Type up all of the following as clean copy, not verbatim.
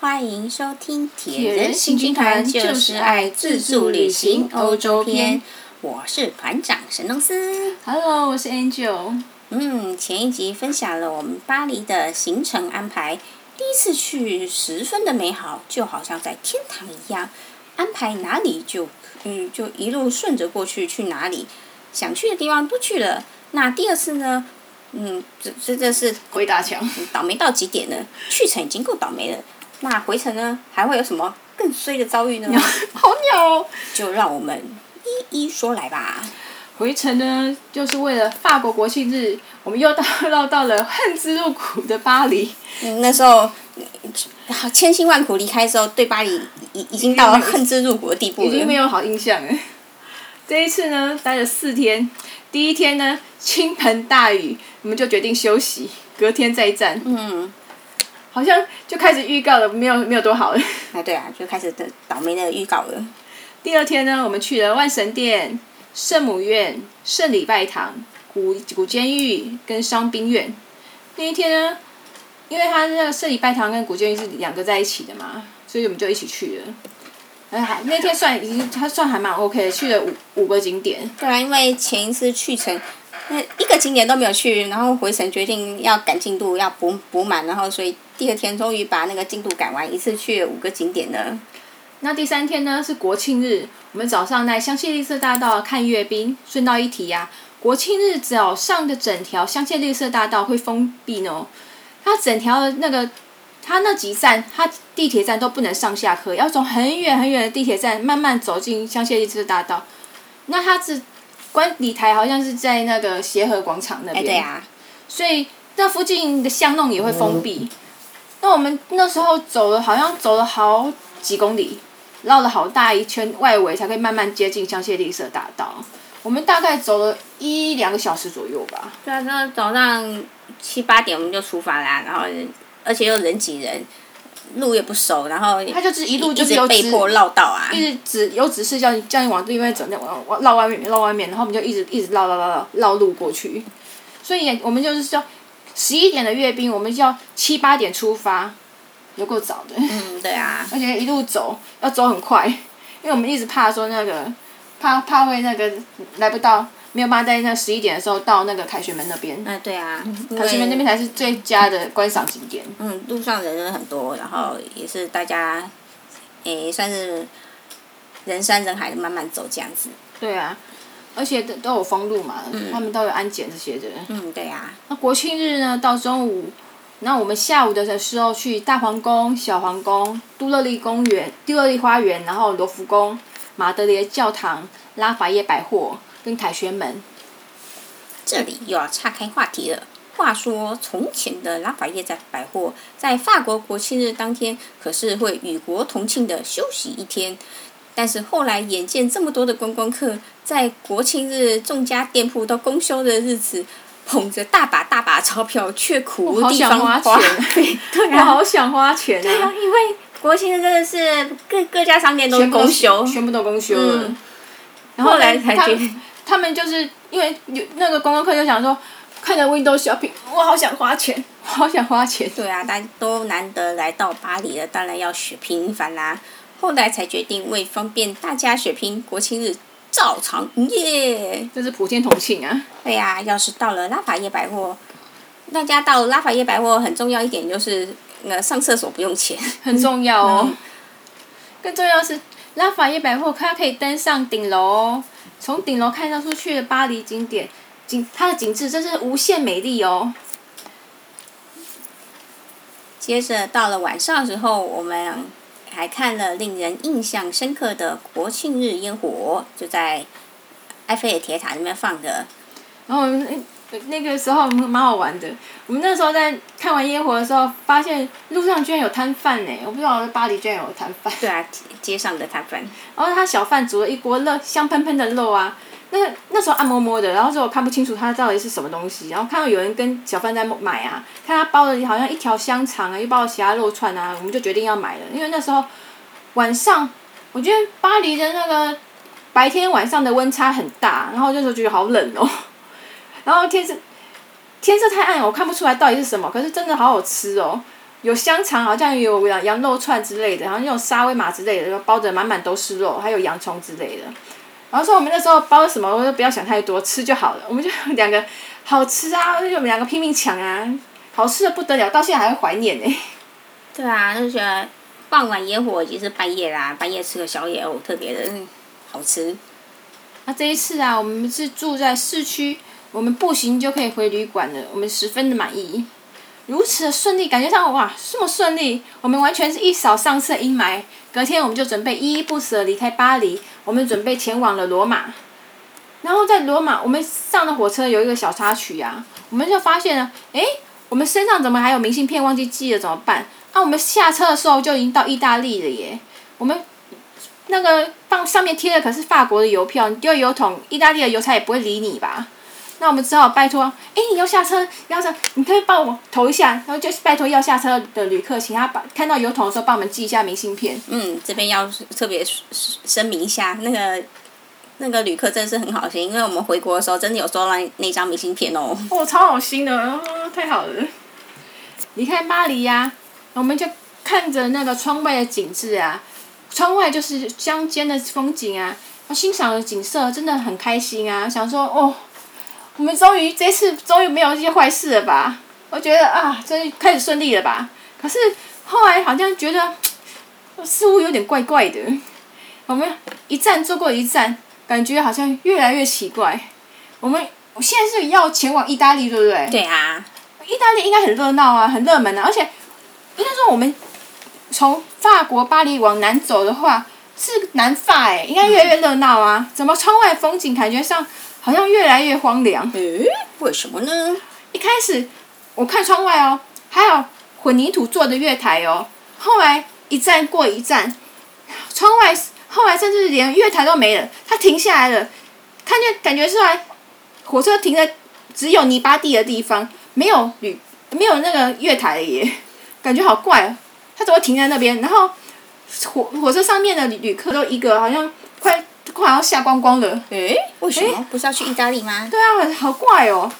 欢迎收听铁人行军团就是爱自助旅行欧洲篇，我是团长神农斯。 Hello， 我是 Angel。 前一集分享了我们巴黎的行程安排，第一次去十分的美好，就好像在天堂一样，安排哪里就一路顺着过去，去哪里想去的地方都去了。那第二次呢，这是鬼打墙，倒霉到极点了。去程已经够倒霉了，那回程呢，还会有什么更衰的遭遇呢？好鸟哦！就让我们一一说来吧。回程呢，就是为了法国国庆日，我们又绕到了恨之入骨的巴黎。那时候千辛万苦离开之后，对巴黎已经到了恨之入骨的地步了，已经没有好印象了。这一次呢，待了4天。第一天呢，倾盆大雨，我们就决定休息，隔天再战。好像就开始预告了，没有多好了。对啊，就开始倒霉的预告了。第二天呢，我们去了万神殿、圣母院、圣礼拜堂、古监狱跟伤兵院。那一天呢，因为它那个圣礼拜堂跟古监狱是两个在一起的嘛，所以我们就一起去了。那天算还蛮 OK 的，去了五个景点。对啊，因为前一次去程，一个景点都没有去，然后回程决定要赶进度，要补满，然后所以第二天终于把那个进度赶完，一次去了5个景点了。那第三天呢，是国庆日，我们早上在香榭丽舍大道看阅兵。顺道一提啊，国庆日早上的整条香榭丽舍大道会封闭哦，它整条的那个。它那几站，它地铁站都不能上下客，要从很远很远的地铁站慢慢走进香榭丽舍大道。那它是观礼台，好像是在那个协和广场那边。对啊。所以那附近的巷弄也会封闭。那我们那时候好像走了好几公里，绕了好大一圈外围，才可以慢慢接近香榭丽舍大道。我们大概走了1-2个小时左右吧。对啊，那早上7-8点我们就出发啦，然后。而且又人挤人，路也不熟，然后他就是一路就是被迫绕道啊，一直指示叫你往另外走，绕外面，然后我们就一直绕路过去。所以我们就是说，11点的阅兵，我们要7-8点出发，有够早的。对啊。而且一路走要走很快，因为我们一直怕说那个怕会那个来不到。没有办法在那11点的时候到那个凯旋门那边。对啊，凯旋门那边才是最佳的观赏景点。路上人真的很多，然后也是大家，算是人山人海的慢慢走这样子。对啊，而且都有封路嘛，他们都有安检这些的。对啊。那国庆日呢，到中午，那我们下午的时候去大皇宫、小皇宫、杜乐丽花园，然后罗浮宫、马德莲教堂、拉法叶百货。跟凯旋门，这里又要岔开话题了。话说，从前的拉法叶百货在法国国庆日当天可是会与国同庆的休息一天，但是后来眼见这么多的观光客在国庆日众家店铺都公休的日子，捧着大把钞票却苦无地方花。我好想花钱啊！对啊，因为国庆日真的是各家商店都公休，全部都公休了。然后来他们就是因为那个观光客就想说，看着 Windows Shopping， 我好想花钱。对啊，大家都难得来到巴黎了，当然要血拼一番啦。后来才决定为方便大家血拼，国庆日照常营业。这是普天同庆啊！对啊，要是到了拉法叶百货，大家到拉法叶百货很重要一点就是，上厕所不用钱，很重要哦。更重要是。拉法叶百货，它可以登上顶楼哦，从顶楼看到出去的巴黎景点，它的景致真是无限美丽哦。接着到了晚上之后，我们还看了令人印象深刻的国庆日烟火，就在埃菲尔铁塔那边放的。然后那个时候蛮好玩的，我们那时候在看完烟火的时候，发现路上居然有摊贩我不知道巴黎居然有摊贩。对啊，街上的摊贩。然后他小贩煮了一锅香喷喷的肉啊，那时候暗摸摸的，然后我看不清楚他到底是什么东西，然后看到有人跟小贩在买啊，看他包了好像一条香肠啊，又包了其他肉串啊，我们就决定要买了，因为那时候晚上，我觉得巴黎的那个白天晚上的温差很大，然后那时候觉得好冷哦。然后天色太暗，我看不出来到底是什么，可是真的好好吃哦。有香肠，好像也有羊肉串之类的，然后那种沙威玛之类的，包着满满都是肉，还有洋葱之类的。然后说我们那时候包什么，我说不要想太多，吃就好了。我们就两个好吃啊，就我们两个拼命抢啊，好吃的不得了，到现在还会怀念呢。对啊，就觉得傍晚野火已经是半夜啦，半夜吃个小野火特别的好吃。那这一次啊，我们是住在市区，我们步行就可以回旅馆了，我们十分的满意。如此的顺利，感觉上哇，这么顺利，我们完全是一扫上次的阴霾。隔天我们就准备依依不舍离开巴黎，我们准备前往了罗马。然后在罗马，我们上了火车有一个小插曲啊，我们就发现了，我们身上怎么还有明信片忘记寄了，怎么办？啊，我们下车的时候就已经到意大利了耶！我们那个放上面贴的可是法国的邮票，你丢邮筒，意大利的邮差也不会理你吧？那我们只好拜托，你要下车，你可以帮我投一下，然后就拜托要下车的旅客，请他看到邮筒的时候帮我们寄一下明信片。这边要特别声明一下，那个旅客真的是很好心，因为我们回国的时候真的有收到那张明信片哦。哦，超好心的，太好了！离开巴黎呀，我们就看着那个窗外的景致啊，窗外就是乡间的风景啊，欣赏的景色真的很开心啊，想说哦。我们这次终于没有一些坏事了吧？我觉得啊，终于开始顺利了吧？可是后来好像觉得似乎有点怪怪的。我们一站坐过一站，感觉好像越来越奇怪。我现在是要前往意大利，对不对？对啊。意大利应该很热闹啊，很热门啊，而且应该说我们从法国巴黎往南走的话，是南法应该越来越热闹啊。怎么窗外风景感觉上？好像越来越荒凉。为什么呢？一开始我看窗外哦，还有混凝土做的月台哦。后来一站过一站，窗外后来甚至连月台都没了，它停下来了。看见感觉出来，火车停在只有泥巴地的地方，没有那个月台耶，感觉好怪哦。它怎么停在那边？然后火车上面的旅客都一个好像快要下光光了。为什么？不是要去意大利吗？对啊，好怪哦！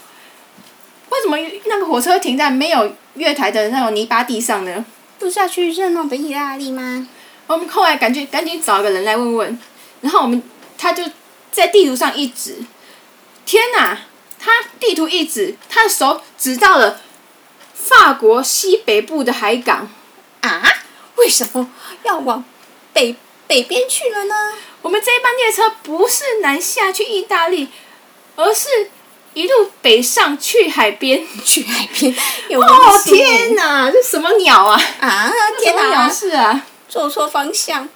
为什么那个火车停在没有月台的那种泥巴地上呢？不是要去热闹的意大利吗？我们后来赶紧找一个人来问问，然后他就在地图上一指，天哪！他地图一指，他的手指到了法国西北部的海港。啊？为什么要往北边去了呢？我们这一班列车不是南下去意大利，而是一路北上去海边。去海边？哦天哪，这什么鸟啊！啊，天哪！鸟是啊，坐错方向。然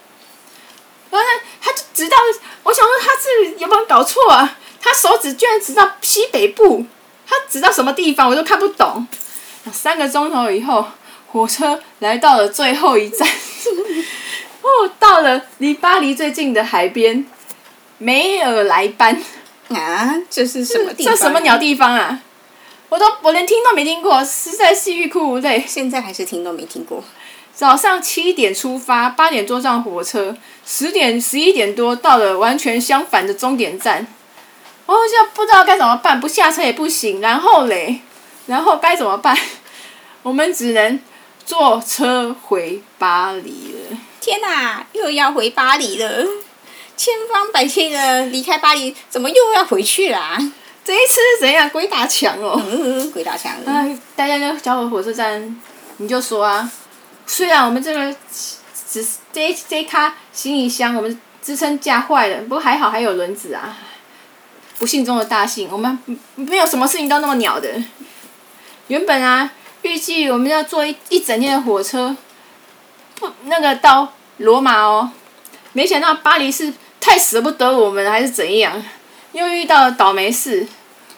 后呢，他就直到，我想问他是有没有搞错啊？他手指居然指到西北部，他指到什么地方我都看不懂。3个钟头以后，火车来到了最后一站。到了离巴黎最近的海边，梅尔莱班。啊，这是什么地方？这什么鸟地方啊？我连听都没听过，实在是欲哭无泪。现在还是听都没听过。早上7点出发，8点坐上火车，11点多到了完全相反的终点站。我就不知道该怎么办，不下车也不行。然后该怎么办？我们只能坐车回巴黎了。天哪，又要回巴黎了！千方百计的离开巴黎，怎么又要回去啦？这一次是怎样？鬼打墙哦！鬼打墙！大家就小火车站，你就说啊。虽然我们这个这一咖行李箱，我们支撑架坏了，不过还好还有轮子啊。不幸中的大幸，我们没有什么事情都那么鸟的。原本啊，预计我们要坐一整天的火车。到罗马哦，没想到巴黎是太舍不得我们还是怎样，又遇到了倒霉事。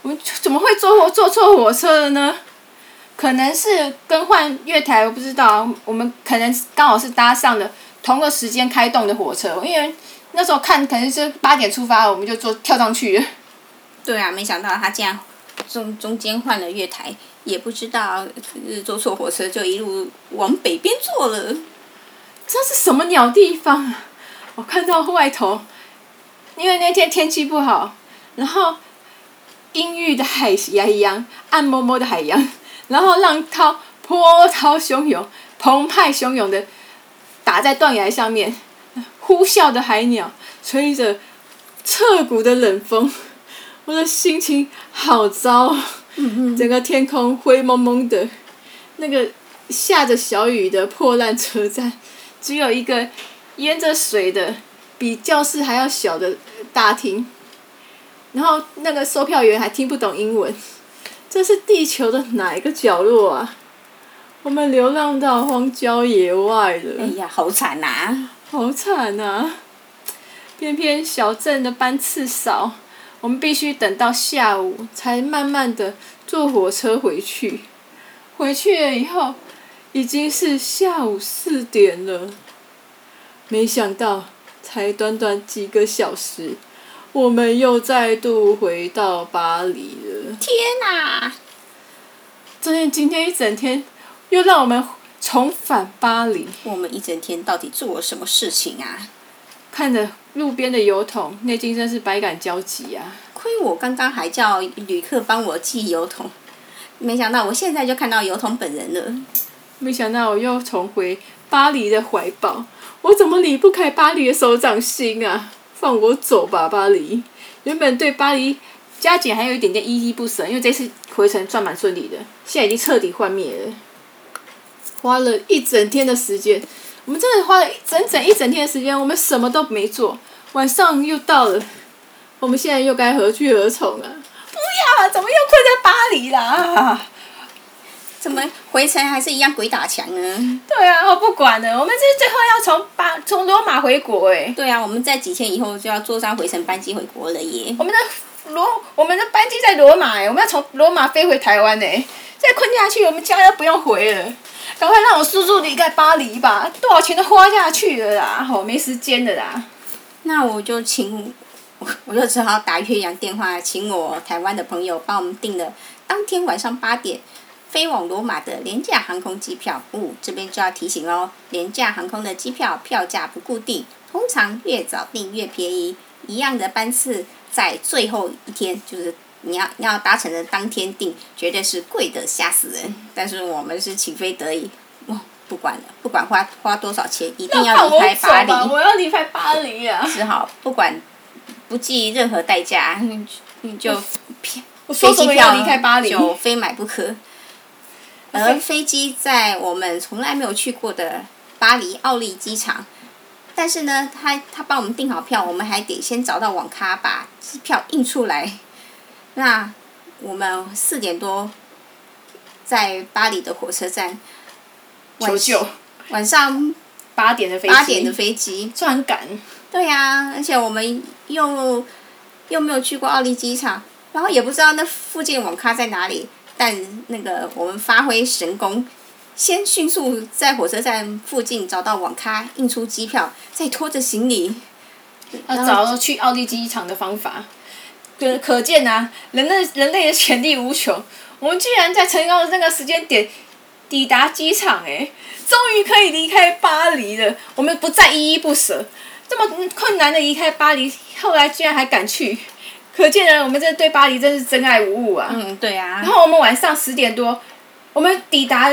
我们怎么会坐错火车了呢？可能是更换月台，我不知道。我们可能刚好是搭上了同个时间开动的火车，因为那时候看可能是8点出发，我们就跳上去了。对啊，没想到他这样中间换了月台，也不知道坐错火车，就一路往北边坐了。这是什么鸟地方啊！我看到外头，因为那天天气不好，然后阴郁的海洋，暗摸摸的海洋，然后浪涛波涛汹涌、澎湃汹涌的打在断崖上面，呼啸的海鸟吹着彻骨的冷风，我的心情好糟，整个天空灰蒙蒙的，那个下着小雨的破烂车站，只有一个淹着水的比教室还要小的大厅，然后那个售票员还听不懂英文，这是地球的哪一个角落啊？我们流浪到荒郊野外了。哎呀，好惨啊！好惨啊！偏偏小镇的班次少，我们必须等到下午才慢慢的坐火车回去。回去了以后，已经是下午4点了。没想到，才短短几个小时，我们又再度回到巴黎了。天哪！今天一整天，又让我们重返巴黎。我们一整天到底做了什么事情啊？看着路边的油桶，内心真是百感交集啊！亏我刚刚还叫旅客帮我寄油桶，没想到我现在就看到油桶本人了。没想到我又重回巴黎的怀抱。我怎么离不开巴黎的手掌心啊！放我走吧，巴黎！原本对巴黎加减还有一点点依依不舍，因为这次回程算蛮顺利的，现在已经彻底幻灭了。花了一整天的时间，我们真的花了整一整天的时间，我们什么都没做。晚上又到了，我们现在又该何去何从啊！不要啊！怎么又困在巴黎啦？怎么回程还是一样鬼打墙呢？对啊，我不管了，我们是最后要从罗马回国哎。对啊，我们在几天以后就要坐上回程班机回国了耶。我们的班机在罗马哎，我们要从罗马飞回台湾哎，再困下去我们家都不用回了。赶快让我速速离开巴黎吧，多少钱都花下去了啦，好没时间了啦。那我就只好打越洋电话，请我台湾的朋友帮我们订了当天晚上8点。飞往罗马的廉价航空机票，这边就要提醒哦，廉价航空的机票票价不固定，通常越早订越便宜。一样的班次，在最后一天，就是你要搭乘的当天订，绝对是贵的吓死人。但是我们是情非得已，不管了，不管花多少钱，一定要离开巴黎。我要离开巴黎啊！只好不计任何代价，就飞机票离开巴黎，就非买不可。而飞机在我们从来没有去过的巴黎奥利机场，但是呢，他帮我们订好票，我们还得先找到网咖把机票印出来。那我们4点多在巴黎的火车站求救，晚上8点的飞机，这很赶。对呀，而且我们又没有去过奥利机场，然后也不知道那附近网咖在哪里。但那个我们发挥神功，先迅速在火车站附近找到网咖，印出机票，再拖着行李，要找到去奥利机场的方法。可见啊，人类的潜力无穷。我们居然在成功的那个时间点抵达机场，终于可以离开巴黎了。我们不再依依不舍，这么困难的离开巴黎，后来居然还敢去。可见呢，我们这对巴黎真是真爱无误啊！对啊。然后我们晚上10点多，我们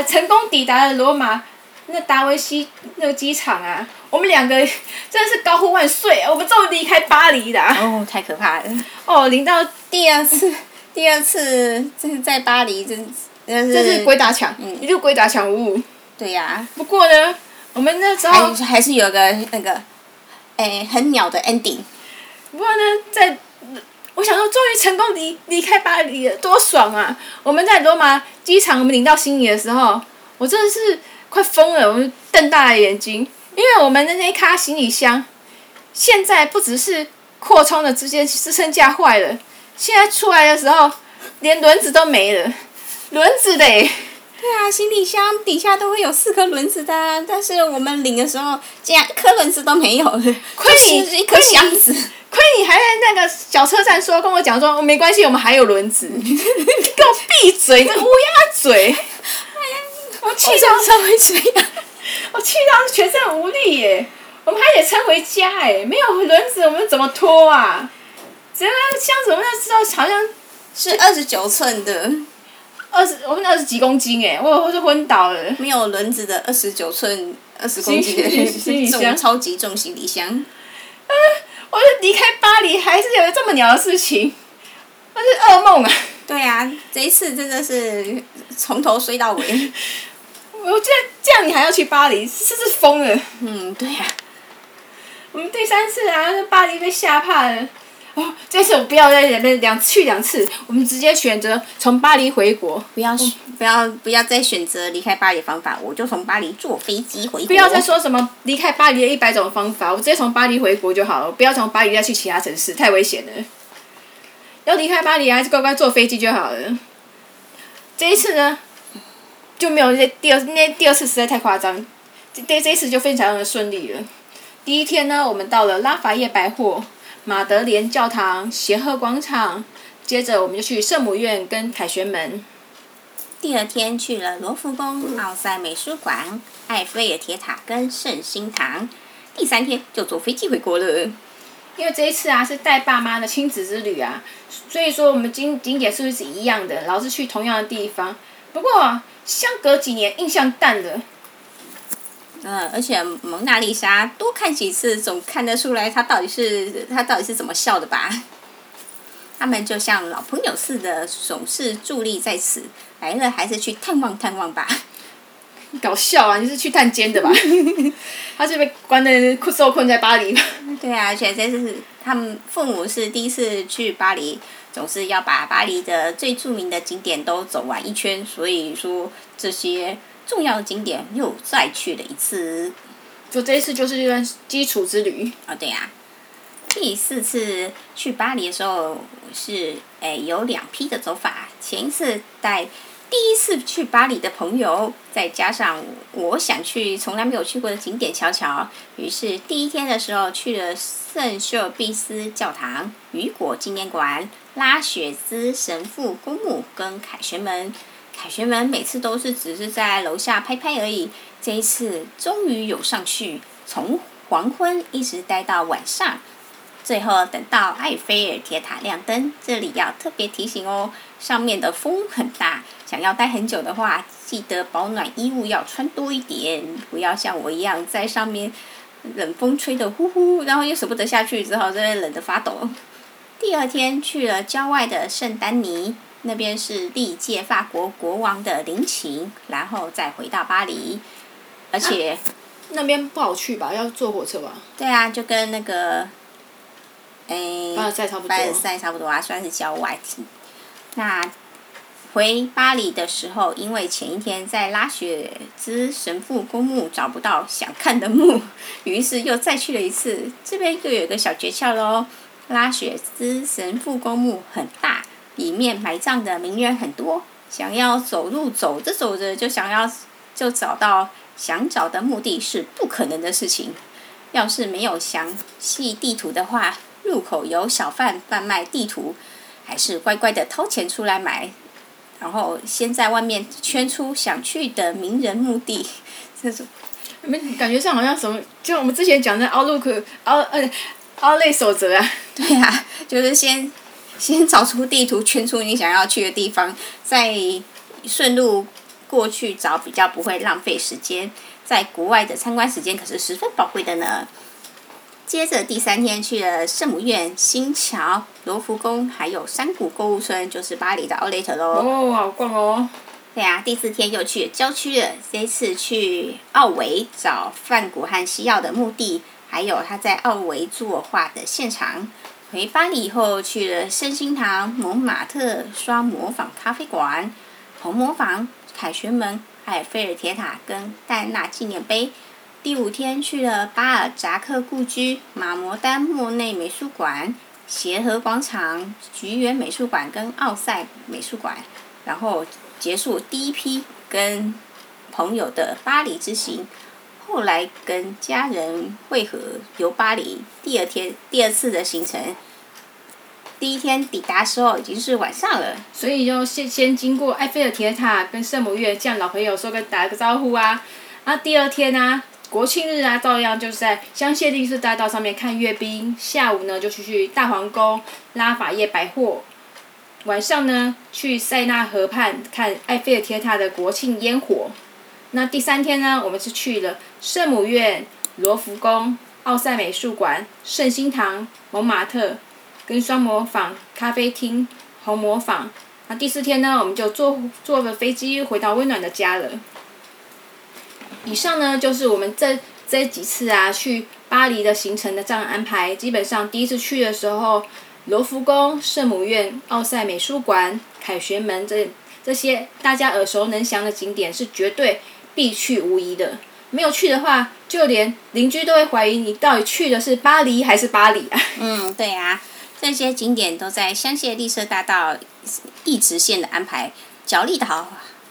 成功抵达了罗马那达文西那个机场啊！我们2个真的是高呼万岁，我们终于离开巴黎了！哦，太可怕了！哦，临到第二次在巴黎真是鬼打墙，一路鬼打墙无误。对呀。不过呢，我们那时候还是有个那个，很鸟的 ending。不过呢，我想说，终于成功离开巴黎了，多爽啊！我们在罗马机场，我们领到行李的时候，我真的是快疯了，我瞪大了眼睛，因为我们的那一卡行李箱，现在不只是扩充的支撑架坏了，现在出来的时候连轮子都没了，轮子的耶。对啊，行李箱底下都会有4颗轮子的啊，但是我们领的时候，竟然1颗轮子都没有了，就是1颗箱子。亏你还在那个小车站跟我讲说，没关系，我们还有轮子。你给我闭嘴，这乌鸦嘴！我气到成为这样，我气到全身无力耶！我们还得撑回家哎，没有轮子我们怎么拖啊？这个箱子我们那时候好像是29寸的。20几公斤哎，我是昏倒了。没有轮子的29寸20公斤的行李箱，超级重行李箱。我离开巴黎还是有这么鸟的事情，那是噩梦啊。对啊，这一次真的是从头睡到尾。我这样你还要去巴黎，是不是疯了？嗯，对啊。我们第3次啊，巴黎被吓怕了。哦，这次我不要再去两次，我们直接选择从巴黎回国。不要再选择离开巴黎的方法，我就从巴黎坐飞机回国。不要再说什么离开巴黎的100种方法，我直接从巴黎回国就好了。不要从巴黎再去其他城市，太危险了。要离开巴黎还是乖乖坐飞机就好了。这一次呢，就没有第二次实在太夸张，这一次就非常的顺利了。第一天呢，我们到了拉法叶百货、马德莲教堂、协和广场，接着我们就去圣母院跟凯旋门。第二天去了罗浮宫、奥赛美术馆、埃菲尔铁塔跟圣心堂。第3天就坐飞机回国了。因为这一次啊是带爸妈的亲子之旅啊，所以说我们景点是不是一样的，老是去同样的地方。不过相隔几年，印象淡了。而且蒙娜丽莎多看几次，总看得出来她到底是怎么笑的吧？他们就像老朋友似的，总是伫立在此。来了，还是去探望吧。搞笑啊！你是去探监的吧？他是被关的受困在巴黎吧？对啊，而且这是他们父母是第一次去巴黎，总是要把巴黎的最著名的景点都走完一圈，所以说这些重要的景点又再去了一次，就这一次就是一段基础之旅。哦，对啊，第4次去巴黎的时候是有2批的走法，前一次带第1次去巴黎的朋友，再加上我想去从来没有去过的景点瞧瞧，于是第1天的时候去了圣舍尔必斯教堂、雨果纪念馆、拉雪兹神父公墓跟凯旋门。凯旋门每次都是只是在楼下拍拍而已，这一次终于有上去，从黄昏一直待到晚上，最后等到埃菲尔铁塔亮灯。这里要特别提醒哦，上面的风很大，想要待很久的话，记得保暖衣物要穿多一点，不要像我一样在上面冷风吹得呼呼，然后又舍不得下去，只好在那冷得发抖。第2天去了郊外的圣丹尼。那边是历届法国国王的陵寝，然后再回到巴黎。而且那边不好去吧，要坐火车吧？对啊，就跟那个巴尔赛差不多啊，算是郊外。那回巴黎的时候，因为前1天在拉雪兹神父公墓找不到想看的墓，于是又再去了一次。这边又有一个小诀窍咯，拉雪兹神父公墓很大，里面埋葬的名人很多，想要走路走着就找到想找的目的是不可能的事情。要是没有详细地图的话，入口有小贩贩卖地图，还是乖乖的掏钱出来买，然后先在外面圈出想去的名人目的。这种感觉上好像什么，就我们之前讲的奥类守则啊。对啊，就是先找出地图，圈出你想要去的地方，再顺路过去找，比较不会浪费时间。在国外的参观时间可是十分宝贵的呢。接着第3天去了圣母院、新桥、罗浮宫，还有山谷购物村，就是巴黎的奥莱特咯。哦，好逛哦。对啊，第4天又去了郊区了。这次去奥维找梵谷和西奥的墓地，还有他在奥维作画的现场。回巴黎以后去了圣心堂、蒙马特双磨坊咖啡馆、红磨坊、凯旋门、埃菲尔铁塔跟戴安娜纪念碑。第5天去了巴尔扎克故居、马摩丹莫内美术馆、协和广场、菊园美术馆跟奥赛美术馆，然后结束第1批跟朋友的巴黎之行。后来跟家人会合，游巴黎。第2次的行程，第1天抵达时候已经是晚上了，所以就先经过埃菲尔铁塔跟圣母院，向老朋友打个招呼啊。然后第2天啊，国庆日啊，照样就是在香榭丽舍大道上面看阅兵。下午呢，就去大皇宫、拉法叶百货。晚上呢去塞纳河畔看埃菲尔铁塔的国庆烟火。那第三天呢，我们是去了圣母院、罗浮宫、奥赛美术馆、圣心堂、蒙马特跟双磨坊咖啡厅、红磨坊。那第四天呢，我们就坐了飞机回到温暖的家了。以上呢就是我们这几次去巴黎的行程的这样安排。基本上第一次去的时候，罗浮宫、圣母院、奥赛美术馆、凯旋门这些大家耳熟能详的景点是绝对必去无疑的。没有去的话，就连邻居都会怀疑你到底去的是巴黎还是巴黎啊。对啊，这些景点都在香榭丽舍大道一直线的安排，脚力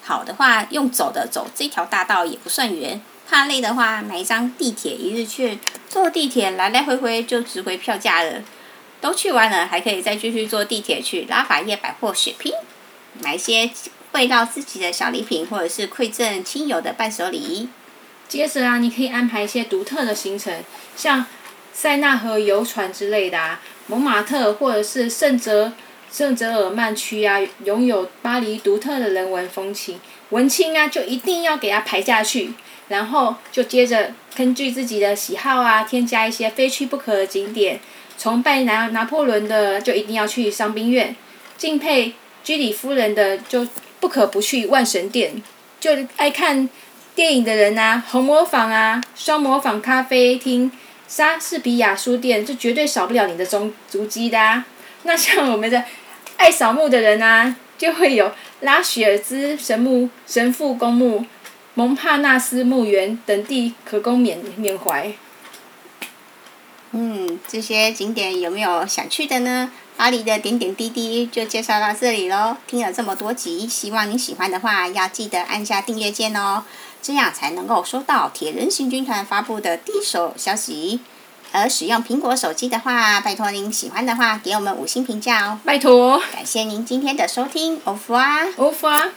好的话，用走的走这条大道也不算远。怕累的话，买一张地铁一日券，坐地铁来来回回就值回票价了。都去完了，还可以再继续坐地铁去拉法叶百货血拼，买一些会到自己的小礼品，或者是馈赠亲友的伴手礼。接着你可以安排一些独特的行程，像塞纳河游船之类的蒙马特或者是圣泽尔曼区拥有巴黎独特的人文风情，文青就一定要给它排下去，然后就接着根据自己的喜好添加一些非去不可的景点。崇拜拿破仑的就一定要去伤兵院，敬佩居里夫人的就不可不去万神殿，就爱看电影的人红磨坊双磨坊咖啡厅、莎士比亚书店，这绝对少不了你的足迹的那像我们的爱扫墓的人就会有拉雪尔兹神父公墓、蒙帕纳斯墓园等地可供缅怀。这些景点有没有想去的呢？巴黎的点点滴滴就介绍到这里咯。听了这么多集，希望您喜欢的话要记得按下订阅键哦，这样才能够收到铁人行军团发布的第一手消息。而使用苹果手机的话，拜托您喜欢的话给我们5星评价哦，拜托。感谢您今天的收听，Au revoir。